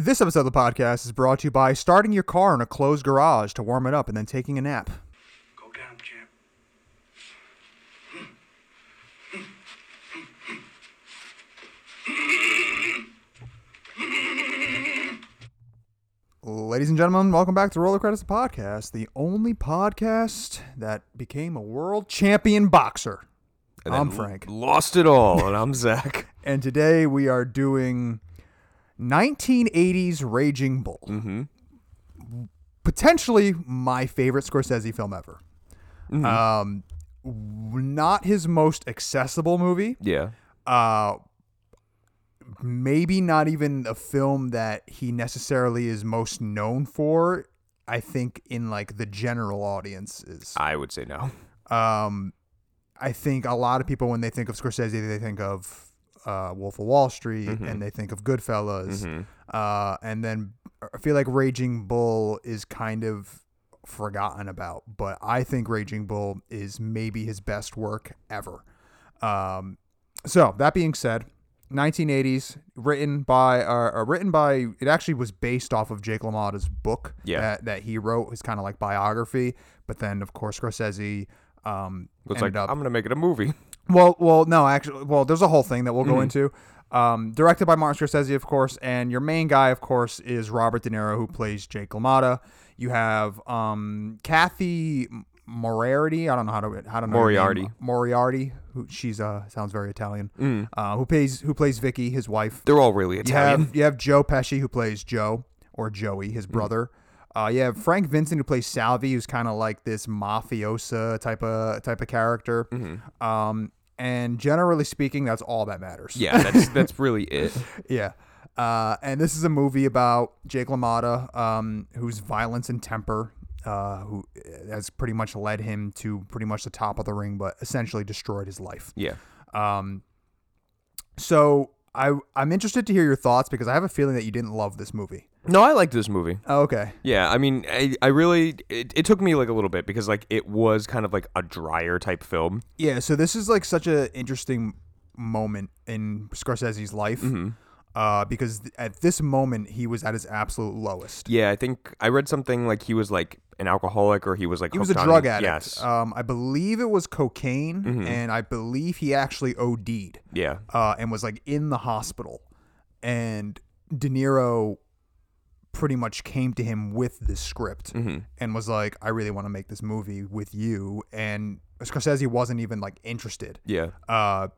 This episode of the podcast is brought to you by starting your car in a closed garage to warm it up and then taking a nap. Go down, champ. Ladies and gentlemen, welcome back to Roll the Credits, the podcast, the only podcast that became a world champion boxer. And I'm Frank. Lost it all, and I'm Zach. And today we are doing 1980s Raging Bull. Mm-hmm. Potentially my favorite Scorsese film ever. Mm-hmm. Not his most accessible movie. Yeah. Maybe not even a film that he necessarily is most known for. I think in like the general audiences, I would say no. I think a lot of people, when they think of Scorsese, they think of Wolf of Wall Street, mm-hmm. and they think of Goodfellas, mm-hmm. And then I feel like Raging Bull is kind of forgotten about, but I think Raging Bull is maybe his best work ever. So that being said, 1980s, written by it actually was based off of Jake LaMotta's book, yeah. that he wrote, his kind of like biography, but then of course Scorsese looks like I'm gonna make it a movie. Well, there's a whole thing that we'll go mm-hmm. into. Directed by Martin Scorsese, of course, and your main guy, of course, is Robert De Niro, who plays Jake LaMotta. You have Kathy Moriarty. I don't know how to Moriarty. Moriarty, who she's sounds very Italian. Mm. Who plays Vicky, his wife. They're all really Italian. You have Joe Pesci, who plays Joe or Joey, his brother. Mm. You have Frank Vincent, who plays Salvi, who's kind of like this mafiosa type of character. Mm-hmm. And generally speaking, that's all that matters. Yeah, that's really it. Yeah. And this is a movie about Jake LaMotta, whose violence and temper, who has pretty much led him to pretty much the top of the ring, but essentially destroyed his life. Yeah. So I'm interested to hear your thoughts, because I have a feeling that you didn't love this movie. No, I liked this movie. Oh, okay. Yeah, I mean, it took me like a little bit, because like it was kind of like a drier type film. Yeah, so this is like such an interesting moment in Scorsese's life, mm-hmm. Because at this moment he was at his absolute lowest. Yeah, I think I read something like he was like an alcoholic, or he was like he was a drug addict. Yes. I believe it was cocaine, mm-hmm. and I believe he actually OD'd. Yeah, and was like in the hospital, and De Niro pretty much came to him with this script, mm-hmm. and was like, I really want to make this movie with you. And Scorsese wasn't even like interested. Yeah.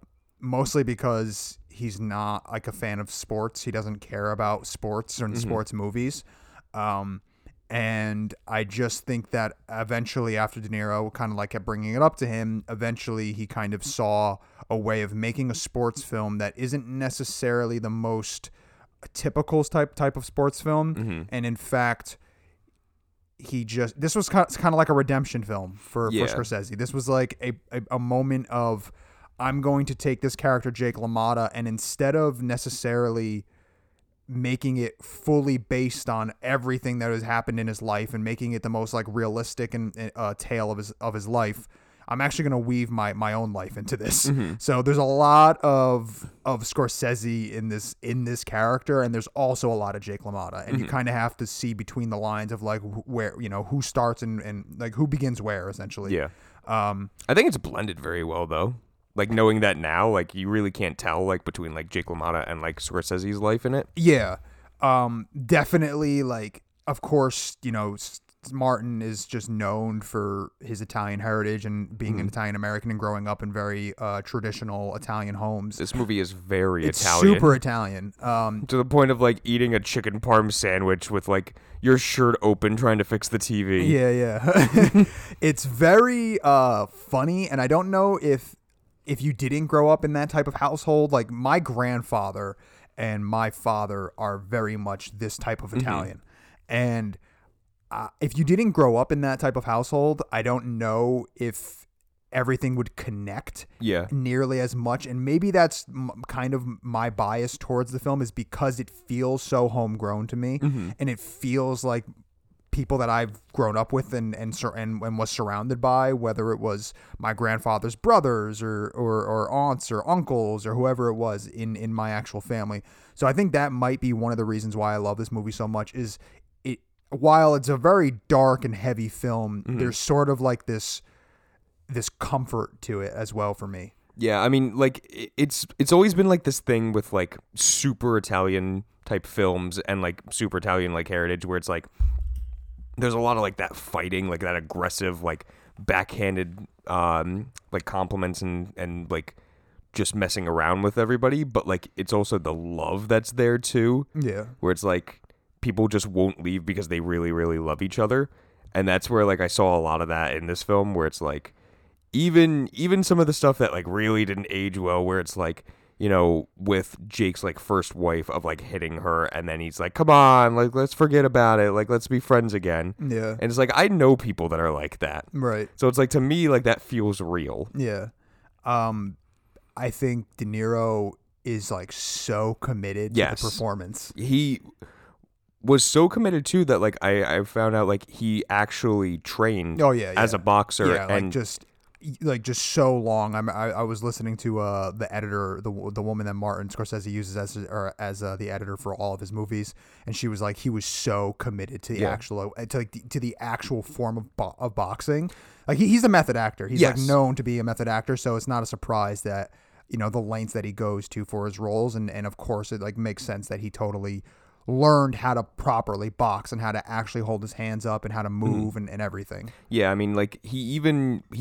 Mostly because he's not like a fan of sports. He doesn't care about sports or mm-hmm. sports movies. And I just think that eventually, after De Niro kind of like kept bringing it up to him, eventually he kind of saw a way of making a sports film that isn't necessarily the most typical type of sports film, mm-hmm. and in fact this was kind of like a redemption film for Scorsese. This was like a moment of, I'm going to take this character Jake LaMotta, and instead of necessarily making it fully based on everything that has happened in his life and making it the most like realistic and tale of his life, I'm actually going to weave my own life into this. Mm-hmm. So there's a lot of Scorsese in this character, and there's also a lot of Jake LaMotta, and mm-hmm. you kind of have to see between the lines of like where, you know, who starts and like who begins where, essentially. Yeah. I think it's blended very well, though. Like, knowing that now, like you really can't tell like between like Jake LaMotta and like Scorsese's life in it. Yeah. Definitely, like, of course, you know, Martin is just known for his Italian heritage and being mm-hmm. an Italian American and growing up in very traditional Italian homes. This movie is it's Italian. Super Italian. To the point of like eating a chicken parm sandwich with like your shirt open trying to fix the TV. Yeah, yeah. It's very funny, and I don't know if you didn't grow up in that type of household. Like, my grandfather and my father are very much this type of Italian. Mm-hmm. And if you didn't grow up in that type of household, I don't know if everything would connect nearly as much. And maybe that's kind of my bias towards the film, is because it feels so homegrown to me, mm-hmm. and it feels like people that I've grown up with and was surrounded by, whether it was my grandfather's brothers or aunts or uncles or whoever it was in my actual family. So I think that might be one of the reasons why I love this movie so much is it, while it's a very dark and heavy film, mm-hmm. there's sort of like this comfort to it as well for me. Yeah, I mean, like, it's always been, like, this thing with, like, super Italian-type films and, like, super Italian, like, heritage where it's, like, there's a lot of, like, that fighting, like, that aggressive, like, backhanded, like, compliments and like, just messing around with everybody. But, like, it's also the love that's there, too. Yeah. Where it's, like, people just won't leave because they really, really love each other. And that's where, like, I saw a lot of that in this film where it's, like, even some of the stuff that, like, really didn't age well, where it's, like, you know, with Jake's, like, first wife of, like, hitting her, and then he's like, come on, like, let's forget about it, like, let's be friends again. Yeah. And it's, like, I know people that are like that. Right. So it's, like, to me, like, that feels real. Yeah. I think De Niro is, like, so committed yes. to the performance. He was so committed to that, like, I found out, like, he actually trained as a boxer. Yeah, and just so long. I was listening to the editor, the woman that Martin Scorsese uses as the editor for all of his movies, and she was like, he was so committed to the actual form of boxing. Like he's a method actor. He's yes. like known to be a method actor, so it's not a surprise that you know the lengths that he goes to for his roles, and of course it like makes sense that he totally learned how to properly box and how to actually hold his hands up and how to move and everything. Yeah, I mean, like, he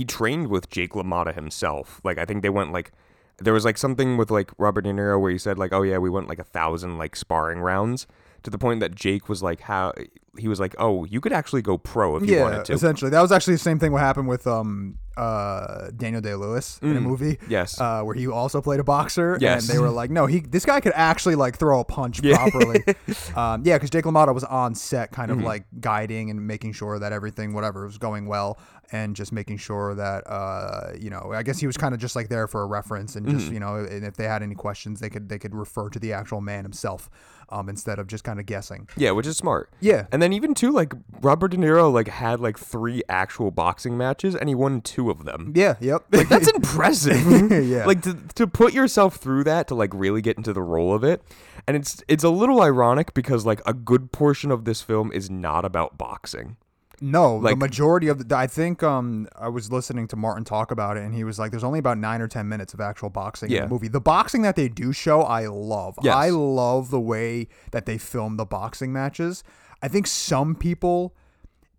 trained with Jake LaMotta himself. Like, I think they went, like, there was, like, something with, like, Robert De Niro where he said, like, oh, yeah, we went, like, 1,000, like, sparring rounds to the point that Jake was, like, oh, you could actually go pro if you wanted to. Yeah, essentially. That was actually the same thing what happened with Daniel Day-Lewis in a movie. Yes. Where he also played a boxer. Yes. And they were like, no, this guy could actually like throw a punch properly. Yeah, because Jake LaMotta was on set kind of like guiding and making sure that everything, whatever, was going well and just making sure that, you know, I guess he was kind of just like there for a reference and just, you know, and if they had any questions, they could refer to the actual man himself instead of just kind of guessing. Yeah, which is smart. Yeah. And then even too, like Robert De Niro like had like 3 actual boxing matches and he won 2 of them. Yeah, yep. Like that's impressive. Yeah. Like to put yourself through that to like really get into the role of it. And it's a little ironic because like a good portion of this film is not about boxing. No, like, the majority of I think I was listening to Martin talk about it, and he was like, there's only about 9 or 10 minutes of actual boxing in the movie. The boxing that they do show, I love. Yes. I love the way that they film the boxing matches. I think some people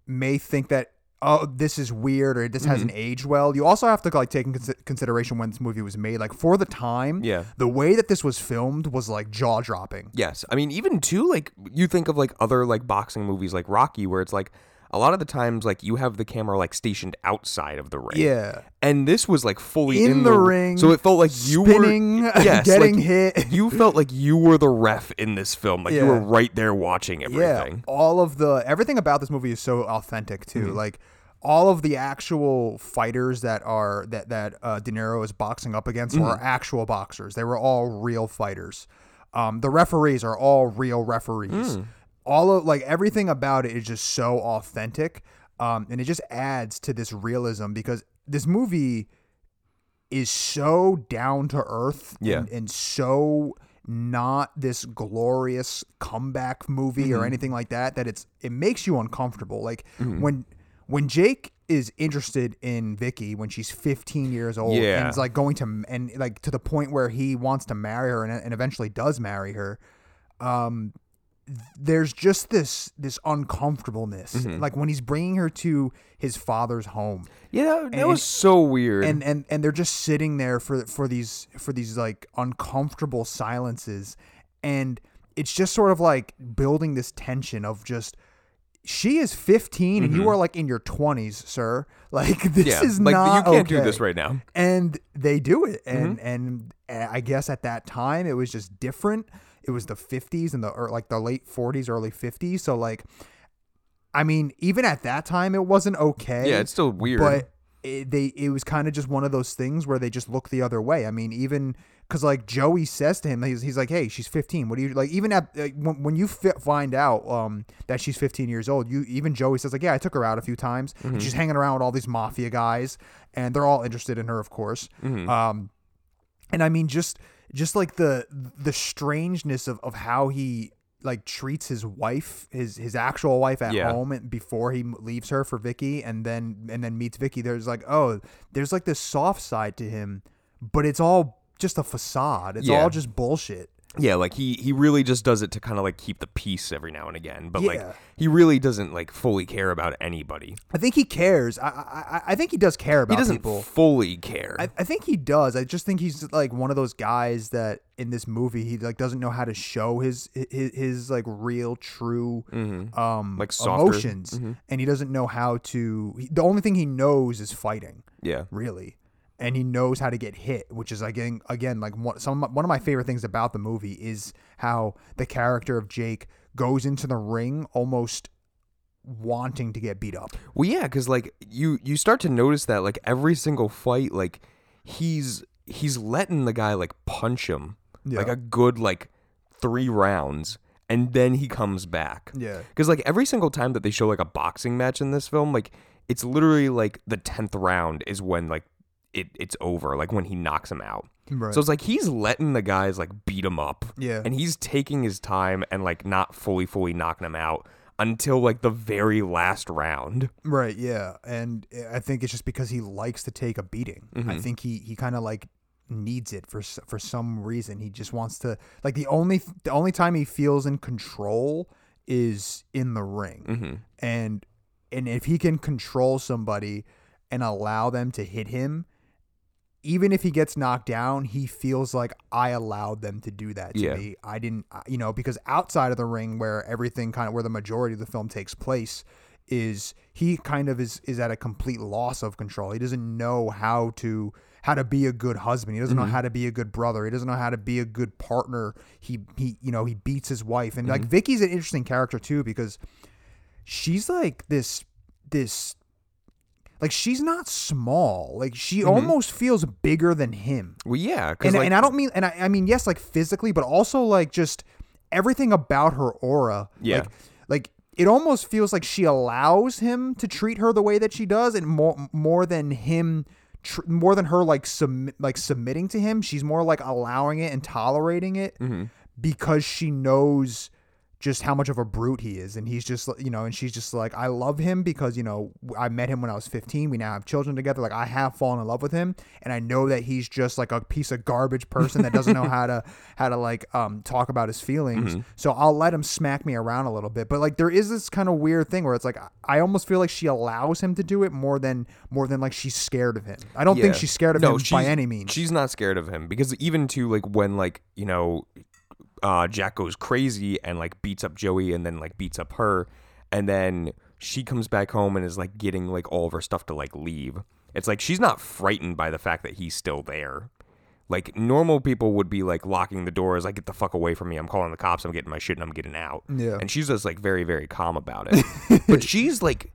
may think that, oh, this is weird or this hasn't aged well. You also have to like take into consideration when this movie was made. Like for the time, the way that this was filmed was like jaw-dropping. Yes. I mean, even too, like you think of like other like boxing movies like Rocky where it's like, a lot of the times, like, you have the camera, like, stationed outside of the ring. Yeah. And this was, like, fully in the ring. So it felt like you spinning, were... Yes, getting like, hit. You felt like you were the ref in this film. Like, you were right there watching everything. Yeah, everything about this movie is so authentic, too. Mm-hmm. Like, all of the actual fighters that De Niro is boxing up against were actual boxers. They were all real fighters. The referees are all real referees. All of like everything about it is just so authentic, and it just adds to this realism because this movie is so down to earth and so not this glorious comeback movie or anything like that. That it makes you uncomfortable. Like when Jake is interested in Vicky when she's 15 years old and is like going to and like to the point where he wants to marry her and eventually does marry her. There's just this uncomfortableness, like when he's bringing her to his father's home. Yeah, that was so weird. And they're just sitting there for these like uncomfortable silences, and it's just sort of like building this tension of just she is 15 and you are like in your 20s, sir. Like this is like, not you can't do this right now. And they do it, and I guess at that time it was just different. It was the 50s and the late 40s, early 50s. So like, I mean, even at that time, it wasn't okay. Yeah, it's still weird. But it was kind of just one of those things where they just look the other way. I mean, even because like Joey says to him, he's like, hey, she's 15. What do you like? Even at when you find out that she's 15 years old, even Joey says like, yeah, I took her out a few times. Mm-hmm. And she's hanging around with all these mafia guys and they're all interested in her, of course. Mm-hmm. And I mean, just like the strangeness of how he like treats his wife, his actual wife at home, and before he leaves her for Vicky and then meets Vicky, there's like, oh, there's like this soft side to him, but it's all just a facade. It's all just bullshit. Yeah. Like he really just does it to kind of like keep the peace every now and again, but like he really doesn't like fully care about anybody. I think he cares. I think he does care about people. He doesn't fully care. I think he does. I just think he's like one of those guys that in this movie, he like doesn't know how to show his like real true like emotions. Mm-hmm. And he doesn't know how to, the only thing he knows is fighting. Yeah, really. And he knows how to get hit, which is again like one of my favorite things about the movie is how the character of Jake goes into the ring almost wanting to get beat up. Well, yeah, because like you start to notice that like every single fight, like he's letting the guy like punch him like a good like 3 rounds. And then he comes back. Yeah. Because, like, every single time that they show, like, a boxing match in this film, like, it's literally, like, the 10th round is when, like, it's over. Like, when he knocks him out. Right. So it's like he's letting the guys, like, beat him up. Yeah. And he's taking his time and, like, not fully knocking him out until, like, the very last round. Right, yeah. And I think it's just because he likes to take a beating. Mm-hmm. I think he kind of, like, needs it for some reason. He just wants to, like, the only time he feels in control is in the ring. Mm-hmm. And if he can control somebody and allow them to hit him, even if he gets knocked down, he feels like, I allowed them to do that to me. I didn't, because outside of the ring, where everything kind of, where the majority of the film takes place, is he kind of is at a complete loss of control. He doesn't know how to be a good husband. He doesn't know how to be a good brother. He doesn't know how to be a good partner. He beats his wife. And like Vicky's an interesting character too, because she's like this, like, she's not small. Like, she almost feels bigger than him. Well, yeah. And I don't mean, and I mean, yes, like physically, but also like just everything about her aura. Yeah. Like it almost feels like she allows him to treat her the way that she does, and more than him, more than her submitting to him. She's more like allowing it and tolerating it because she knows just how much of a brute he is. And he's just, and she's just like, I love him because, I met him when I was 15. We now have children together. Like, I have fallen in love with him, and I know that he's just like a piece of garbage person that doesn't know how to like, talk about his feelings. Mm-hmm. So I'll let him smack me around a little bit. But like, there is this kind of weird thing where it's like, I almost feel like she allows him to do it more than like she's scared of him. I don't think she's scared of him by any means. She's not scared of him, because even to like, when like, Jack goes crazy and like beats up Joey and then like beats up her, and then she comes back home and is like getting like all of her stuff to like leave. It's like she's not frightened by the fact that he's still there. Like, normal people would be like locking the doors, like, get the fuck away from me, I'm calling the cops, I'm getting my shit, and I'm getting out. Yeah. And she's just like very, very calm about it. But she's like,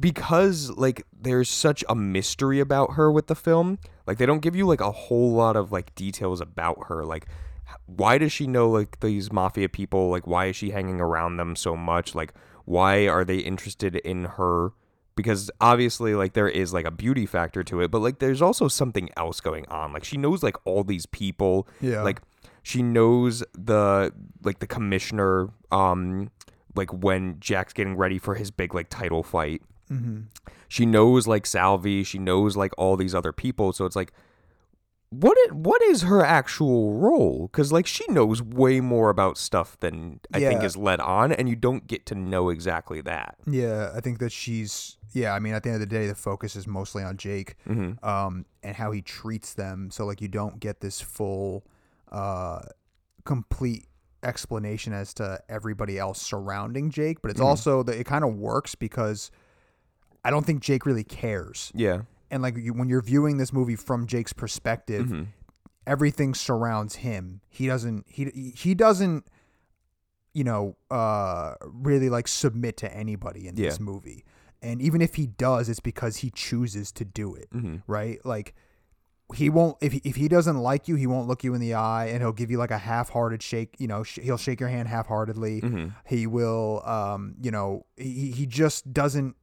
because like there's such a mystery about her with the film, like they don't give you like a whole lot of like details about her, like, why does she know like these mafia people? Like, why is she hanging around them so much? Like, why are they interested in her? Because obviously like there is like a beauty factor to it, but like there's also something else going on. Like, she knows like all these people. Yeah. Like, she knows the commissioner, like when Jack's getting ready for his big like title fight. Mm-hmm. She knows like Salvi, she knows like all these other people. So it's like, What is her actual role? Because, like, she knows way more about stuff than I think is led on, and you don't get to know exactly that. Yeah, I think that she's... Yeah, I mean, at the end of the day, the focus is mostly on Jake and how he treats them. So, like, you don't get this full, complete explanation as to everybody else surrounding Jake. But it's also... It kind of works because I don't think Jake really cares. Yeah. And like when you're viewing this movie from Jake's perspective, everything surrounds him. He doesn't really like submit to anybody in this movie. And even if he does, it's because he chooses to do it, right? Like, he won't, if he doesn't like you, he won't look you in the eye, and he'll give you like a half-hearted shake. You know, he'll shake your hand half-heartedly. He will, you know, he just doesn't.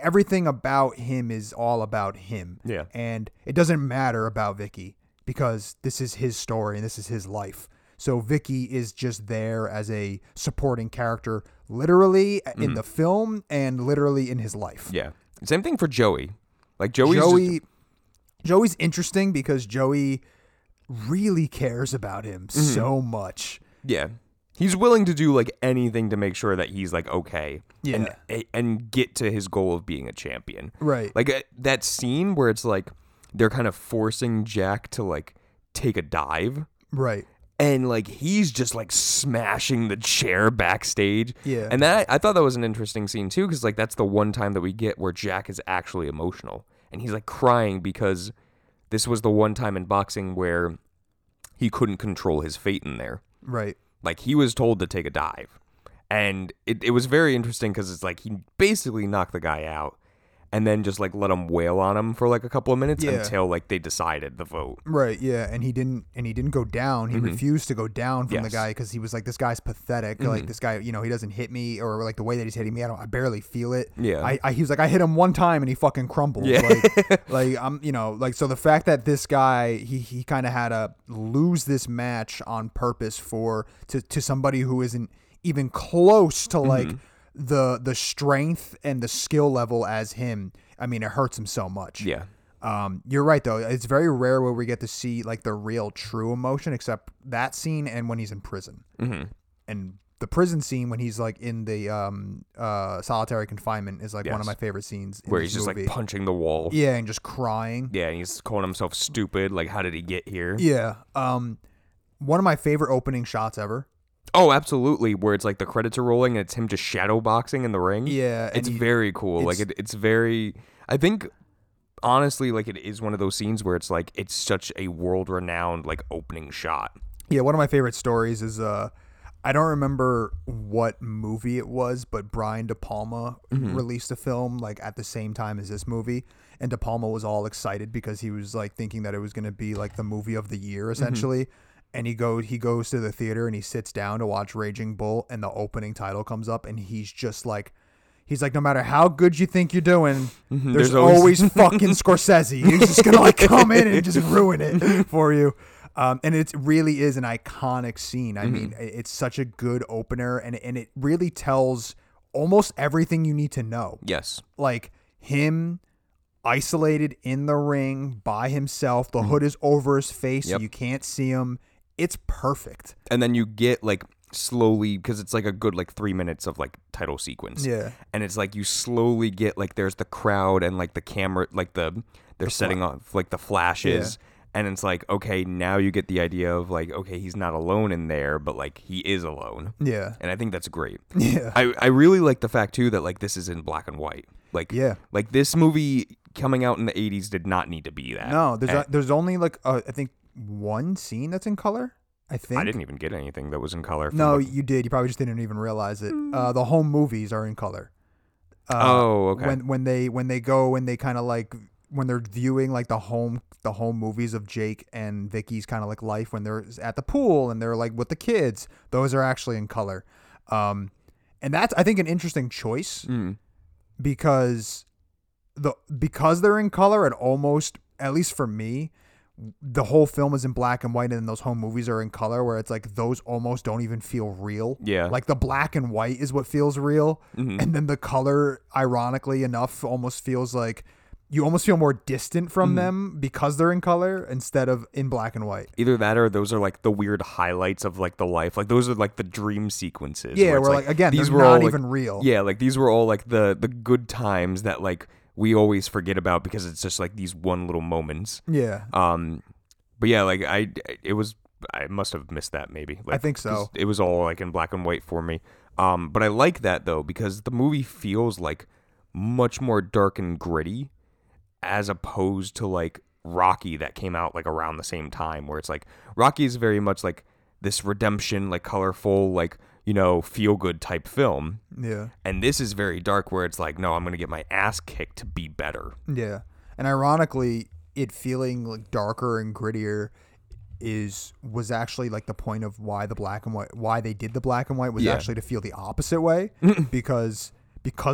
Everything about him is all about him. Yeah. And it doesn't matter about Vicky, because this is his story and this is his life. So Vicky is just there as a supporting character, literally in the film and literally in his life. Yeah. Same thing for Joey. Like Joey's interesting because Joey really cares about him so much. Yeah. He's willing to do like anything to make sure that he's like okay, and get to his goal of being a champion. Right. Like that scene where it's like they're kind of forcing Jack to like take a dive. Right. And like he's just like smashing the chair backstage. Yeah. And that I thought that was an interesting scene too, because like that's the one time that we get where Jack is actually emotional, and he's like crying because this was the one time in boxing where he couldn't control his fate in there. Right. Like, he was told to take a dive. And it was very interesting because it's like he basically knocked the guy out and then just, like, let him wail on him for, like, a couple of minutes until, like, they decided the vote. Right, yeah. And he didn't go down. He refused to go down from the guy because he was like, this guy's pathetic. Like, this guy, you know, he doesn't hit me, or, like, the way that he's hitting me, I barely feel it. Yeah. He was like, I hit him one time and he fucking crumbled. Yeah. Like, I'm, you know, like, so the fact that this guy, he kind of had to lose this match on purpose to somebody who isn't even close to, like, the strength and the skill level as him, I mean, it hurts him so much. Yeah. You're right, though. It's very rare where we get to see, like, the real true emotion, except that scene and when he's in prison. And the prison scene when he's, like, in the solitary confinement is, like, one of my favorite scenes in where he's just, like, punching the wall. Yeah, and just crying. Yeah, and he's calling himself stupid. Like, how did he get here? Yeah. One of my favorite opening shots ever. Oh, absolutely, where it's like the credits are rolling and it's him just shadow boxing in the ring. Yeah. It's very cool. Like, it's very, I think, honestly, like, it is one of those scenes where it's like, it's such a world-renowned, like, opening shot. Yeah, one of my favorite stories is, I don't remember what movie it was, but Brian De Palma released a film, like, at the same time as this movie. And De Palma was all excited because he was, like, thinking that it was going to be, like, the movie of the year, essentially. And he goes to the theater and he sits down to watch Raging Bull, and the opening title comes up, and he's just like, no matter how good you think you're doing, there's always fucking Scorsese. He's just going to like come in and just ruin it for you. And it really is an iconic scene. I mean, it's such a good opener, and it really tells almost everything you need to know. Yes. Like him isolated in the ring by himself. The hood is over his face. So you can't see him. It's perfect. And then you get like slowly, because it's like a good like 3 minutes of like title sequence. Yeah. And it's like you slowly get like there's the crowd and like the camera, like they're setting off like the flashes. Yeah. And it's like, okay, now you get the idea of like, okay, he's not alone in there, but like he is alone. Yeah. And I think that's great. Yeah. I really like the fact too that like this is in black and white. Like, like this movie coming out in the 80s did not need to be that. No, there's only like, I think one scene that's in color. I think I didn't even get anything that was in color. No, you did. You probably just didn't even realize it. The whole movies are in color. Okay. When they go and they kind of like when they're viewing like the home movies of Jake and Vicky's kind of like life when they're at the pool and they're like with the kids, those are actually in color. And that's I think an interesting choice because they're in color. It almost, at least for me, the whole film is in black and white, and then those home movies are in color, where it's like those almost don't even feel real. Yeah. Like the black and white is what feels real. And then the color, ironically enough, almost feels like you almost feel more distant from them because they're in color instead of in black and white. Either that or those are like the weird highlights of like the life. Like those are like the dream sequences. Yeah. Where like, again, these were not all even like, real. Yeah. Like these were all like the good times that like we always forget about because it's just like these one little moments. Yeah. But yeah, like I must have missed that maybe. Like, I think so. It was all like in black and white for me. But I like that though, because the movie feels like much more dark and gritty as opposed to like Rocky that came out like around the same time, where it's like Rocky is very much like this redemption, like colorful, like you know, feel-good type film. Yeah. And this is very dark where it's like, no, I'm going to get my ass kicked to be better. Yeah. And ironically, it feeling like darker and grittier was actually like the point of why the black and white, why they did the black and white was actually to feel the opposite way because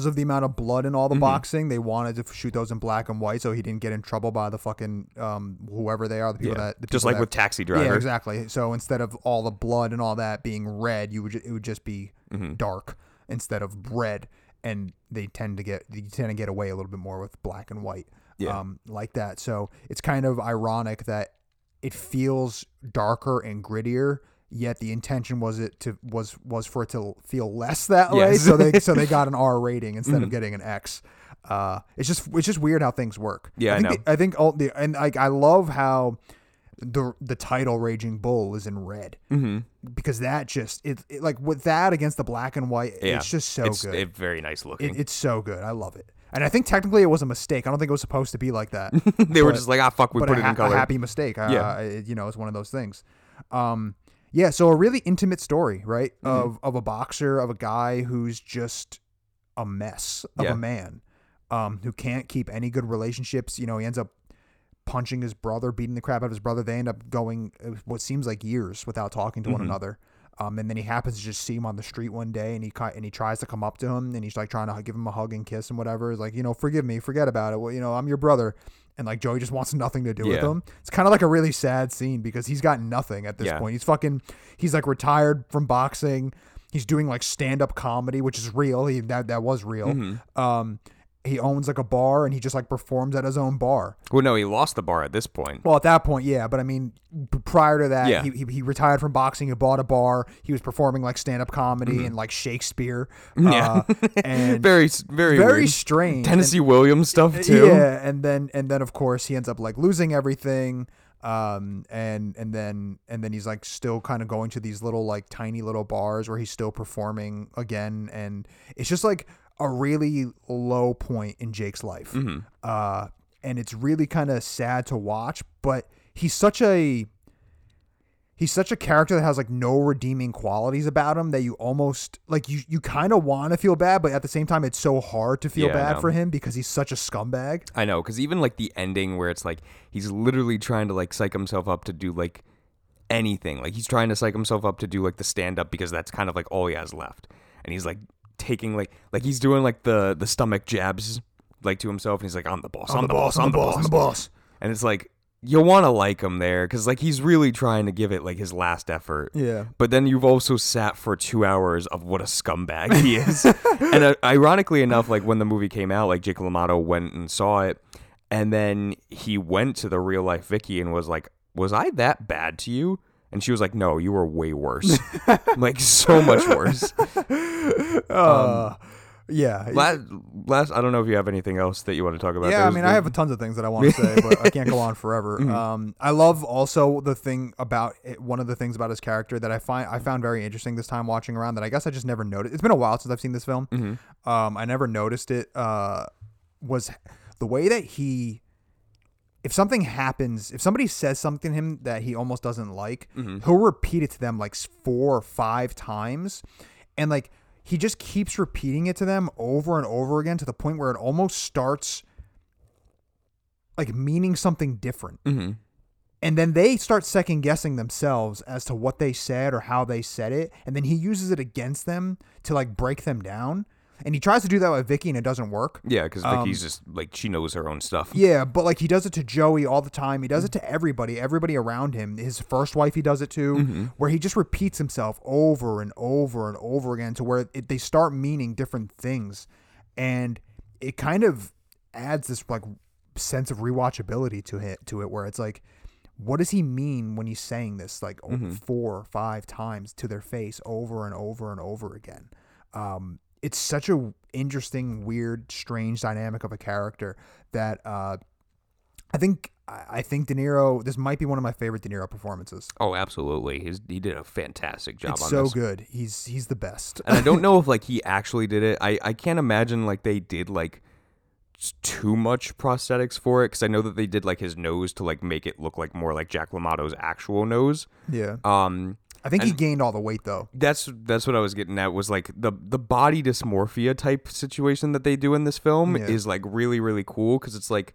of the amount of blood in all the boxing, they wanted to shoot those in black and white so he didn't get in trouble by the fucking whoever they are, the people that the people just like that, with Taxi Driver. Yeah, exactly. So instead of all the blood and all that being red, it would just be dark instead of red, and you tend to get away a little bit more with black and white. Yeah. Like that. So it's kind of ironic that it feels darker and grittier, yet the intention was for it to feel less that way. So they got an R rating instead of getting an X. It's just weird how things work. Yeah, I love how the title Raging Bull is in red because that just it like with that against the black and white, it's just good. It's very nice looking. It's so good. I love it. And I think technically it was a mistake. I don't think it was supposed to be like that. They were just like, ah, fuck, we put it in color. A happy mistake. It's one of those things. So a really intimate story, right? Of a boxer, of a guy who's just a mess of a man who can't keep any good relationships. You know, he ends up punching his brother, beating the crap out of his brother. They end up going what seems like years without talking to one another. And then he happens to just see him on the street one day, and he tries to come up to him, and he's like trying to give him a hug and kiss and whatever. He's like, you know, forgive me, forget about it. Well, you know, I'm your brother, and like Joey just wants nothing to do with him. It's kind of like a really sad scene because he's got nothing at this point. He's like retired from boxing. He's doing like stand-up comedy, which is real. That was real. He owns like a bar, and he just like performs at his own bar. Well, no, he lost the bar at this point. Well, at that point, yeah. But I mean, prior to that, he retired from boxing. He bought a bar. He was performing like stand-up comedy and like Shakespeare. And very, very, very weird. Strange. Tennessee Williams stuff too. Yeah, and then of course he ends up like losing everything. And then he's like still kind of going to these little like tiny little bars where he's still performing again, and it's just like a really low point in Jake's life. And it's really kind of sad to watch, but he's such a character that has like no redeeming qualities about him that you almost like you kind of want to feel bad, but at the same time, it's so hard to feel bad for him because he's such a scumbag. I know. Cause even like the ending where it's like, he's literally trying to like psych himself up to do like anything. Like he's trying to psych himself up to do like the stand up because that's kind of like all he has left. And he's like, taking like he's doing like the stomach jabs like to himself, and he's like, I'm the boss. And it's like, you'll want to like him there because like he's really trying to give it like his last effort, but then you've also sat for 2 hours of what a scumbag he is. And ironically enough, like when the movie came out, like Jake LaMotta went and saw it, and then he went to the real life Vicky and was like, was I that bad to you? And she was like, no, you were way worse. Like, so much worse. Last, I don't know if you have anything else that you want to talk about. Yeah, I mean, I have tons of things that I want to say, but I can't go on forever. I love also the thing about it, one of the things about his character that I found very interesting this time watching around that I guess I just never noticed. It's been a while since I've seen this film. I never noticed it. Was the way that he... If something happens, if somebody says something to him that he almost doesn't like, he'll repeat it to them like 4 or 5 times. And like, he just keeps repeating it to them over and over again to the point where it almost starts like meaning something different. And then they start second guessing themselves as to what they said or how they said it. And then he uses it against them to like break them down. And he tries to do that with Vicky, and it doesn't work. Yeah, because Vicky's just, like, she knows her own stuff. Yeah, but, like, he does it to Joey all the time. He does it to everybody around him. His first wife he does it to, where he just repeats himself over and over and over again to where they start meaning different things. And it kind of adds this, like, sense of rewatchability to it where it's like, what does he mean when he's saying this, like, 4 or 5 times to their face over and over and over again? It's such a interesting, weird, strange dynamic of a character that I think De Niro. This might be one of my favorite De Niro performances. Oh, absolutely! He did a fantastic job. It's on so this. Good. He's the best. And I don't know if like he actually did it. I can't imagine like they did like too much prosthetics for it, because I know that they did like his nose to like make it look like more like Jack LaMotta's actual nose. Yeah. I think he gained all the weight though. That's what I was getting at, was like the body dysmorphia type situation that they do in this film is like really, really cool, because it's like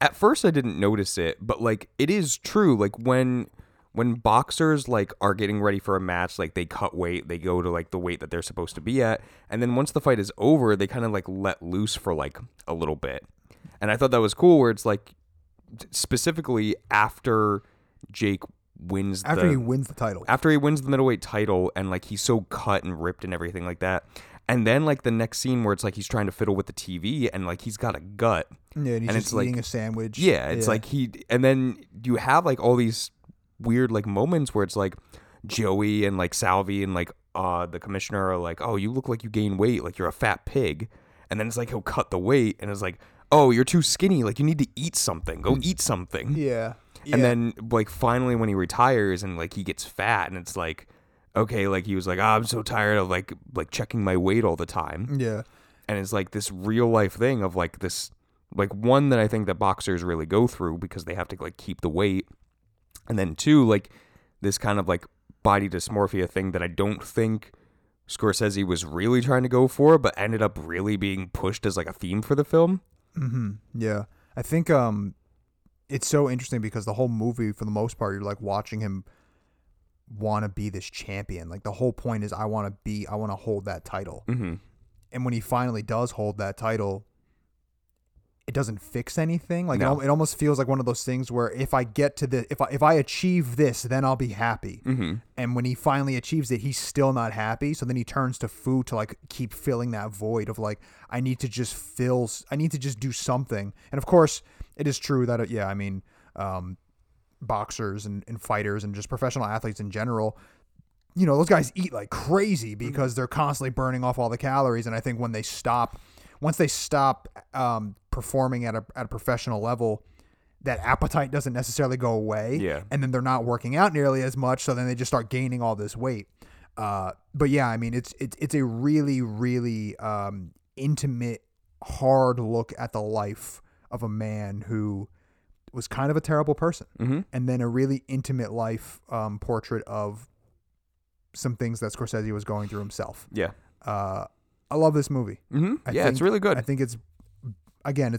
at first I didn't notice it, but like it is true. Like when boxers like are getting ready for a match, like they cut weight, they go to like the weight that they're supposed to be at, and then once the fight is over, they kind of like let loose for like a little bit. And I thought that was cool, where it's like specifically after Jake wins the middleweight title, and like he's so cut and ripped and everything like that, and then like the next scene where it's like he's trying to fiddle with the TV and like he's got a gut and he's just eating a sandwich like he, and then you have like all these weird like moments where it's like Joey and like Salvi and like the commissioner are like, oh, you look like you gain weight, like you're a fat pig, and then it's like he'll cut the weight and it's like, oh, you're too skinny, like you need to eat something, go eat something. Yeah. And then, like, finally when he retires and, like, he gets fat and it's like, okay, like, he was like, oh, I'm so tired of, like checking my weight all the time. Yeah. And it's, like, this real-life thing of, like, this, like, one that I think that boxers really go through because they have to, like, keep the weight. And then, two, like, this kind of, like, body dysmorphia thing that I don't think Scorsese was really trying to go for, but ended up really being pushed as, like, a theme for the film. Mm-hmm. Yeah. I think, it's so interesting because the whole movie, for the most part, you're like watching him want to be this champion. Like the whole point is, I want to hold that title. Mm-hmm. And when he finally does hold that title, it doesn't fix anything. Like it almost feels like one of those things where if I get to the, if I achieve this, then I'll be happy. Mm-hmm. And when he finally achieves it, he's still not happy. So then he turns to food to like keep filling that void of like, I need to just do something. And of course, it is true that, boxers and fighters and just professional athletes in general, you know, those guys eat like crazy because they're constantly burning off all the calories. And I think once they stop performing at a professional level, that appetite doesn't necessarily go away. Yeah. And then they're not working out nearly as much. So then they just start gaining all this weight. But yeah, I mean, it's a really, really intimate, hard look at the life of a man who was kind of a terrible person. Mm-hmm. And then a really intimate life portrait of some things that Scorsese was going through himself. Yeah. I love this movie. Mm-hmm. It's really good. I think it's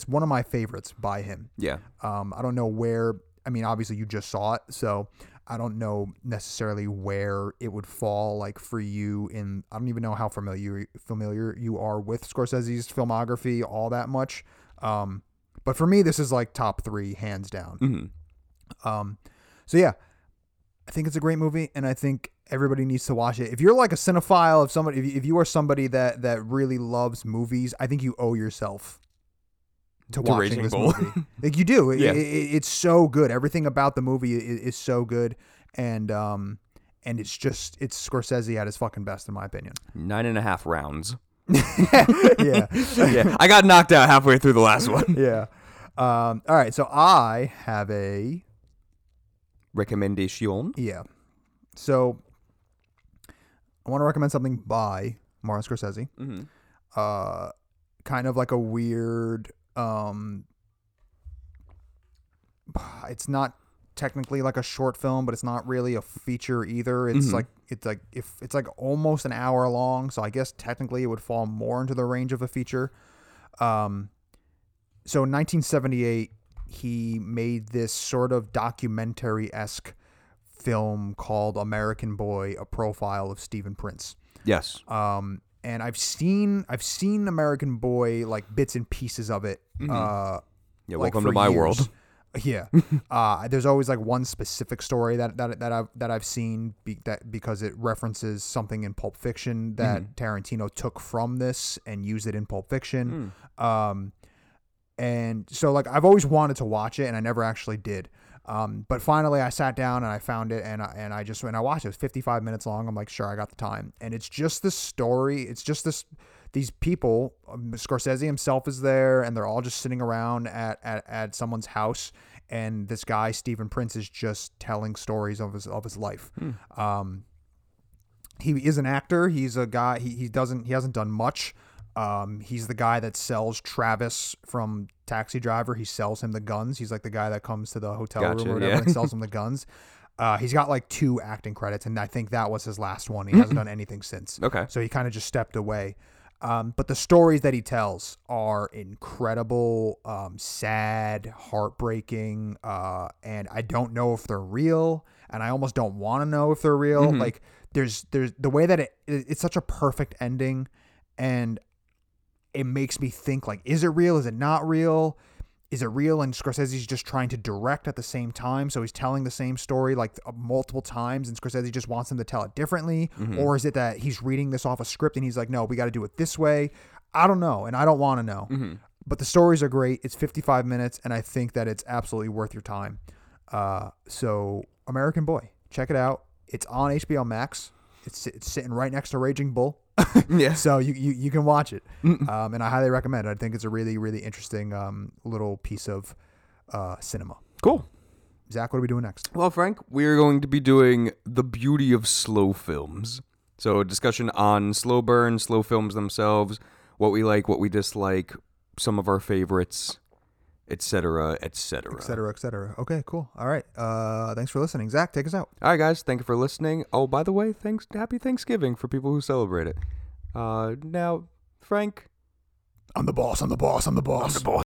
one of my favorites by him. Yeah. I don't know where, I mean, obviously you just saw it, so I don't know necessarily where it would fall like for you in, I don't even know how familiar you are with Scorsese's filmography all that much. But for me, this is like top three, hands down. Mm-hmm. So yeah, I think it's a great movie, and I think everybody needs to watch it. If you're like a cinephile, if you are somebody that really loves movies, I think you owe yourself to watching this movie. Like you do. Yeah. It's so good. Everything about the movie is so good, and it's Scorsese at his fucking best, in my opinion. 9.5 rounds. Yeah. I got knocked out halfway through the last one. Yeah. All right. So I have a recommendation. Yeah. So I want to recommend something by Martin Scorsese. Mm-hmm. Kind of like a weird. It's not technically like a short film, but it's not really a feature either. It's mm-hmm. like it's like almost an hour long, so I guess technically it would fall more into the range of a feature. So in 1978 he made this sort of documentary-esque film called American Boy, a profile of Stephen Prince. Yes. And I've seen American Boy, like bits and pieces of it. Mm-hmm. Yeah, welcome to my world. Yeah. There's always like one specific story that I've seen because it references something in Pulp Fiction that mm-hmm. Tarantino took from this and used it in Pulp Fiction. Mm. And so like I've always wanted to watch it and I never actually did. But finally I sat down and I found it and I watched it. It was 55 minutes long. I'm like, sure, I got the time. And it's just this story. It's just these people, Scorsese himself is there, and they're all just sitting around at someone's house. And this guy, Stephen Prince, is just telling stories of his life. Hmm. He is an actor. He's a guy. He hasn't done much. He's the guy that sells Travis from Taxi Driver. He sells him the guns. He's like the guy that comes to the hotel room or whatever and sells him the guns. He's got like 2 acting credits, and I think that was his last one. He hasn't done anything since. Okay. So he kind of just stepped away. But the stories that he tells are incredible, sad, heartbreaking, and I don't know if they're real, and I almost don't want to know if they're real. Mm-hmm. Like there's the way that it's such a perfect ending, and it makes me think, like, is it real? Is it not real? Is it real? And Scorsese's just trying to direct at the same time. So he's telling the same story like multiple times, and Scorsese just wants him to tell it differently. Mm-hmm. Or is it that he's reading this off a script and he's like, no, we got to do it this way. I don't know. And I don't want to know, but the stories are great. It's 55 minutes. And I think that it's absolutely worth your time. So American Boy, check it out. It's on HBO Max. It's sitting right next to Raging Bull. Yeah. So you can watch it. And I highly recommend it. I think it's a really, really interesting little piece of cinema. Cool. Zach, what are we doing next? Well, Frank, we are going to be doing The Beauty of Slow Films. So a discussion on slow burn, slow films themselves, what we like, what we dislike, some of our favorites, et cetera, et cetera. Et cetera, et cetera. Okay, cool. All right. Thanks for listening. Zach, take us out. All right, guys. Thank you for listening. Oh, by the way, happy Thanksgiving for people who celebrate it. Now, Frank. I'm the boss. I'm the boss. I'm the boss. I'm the boss.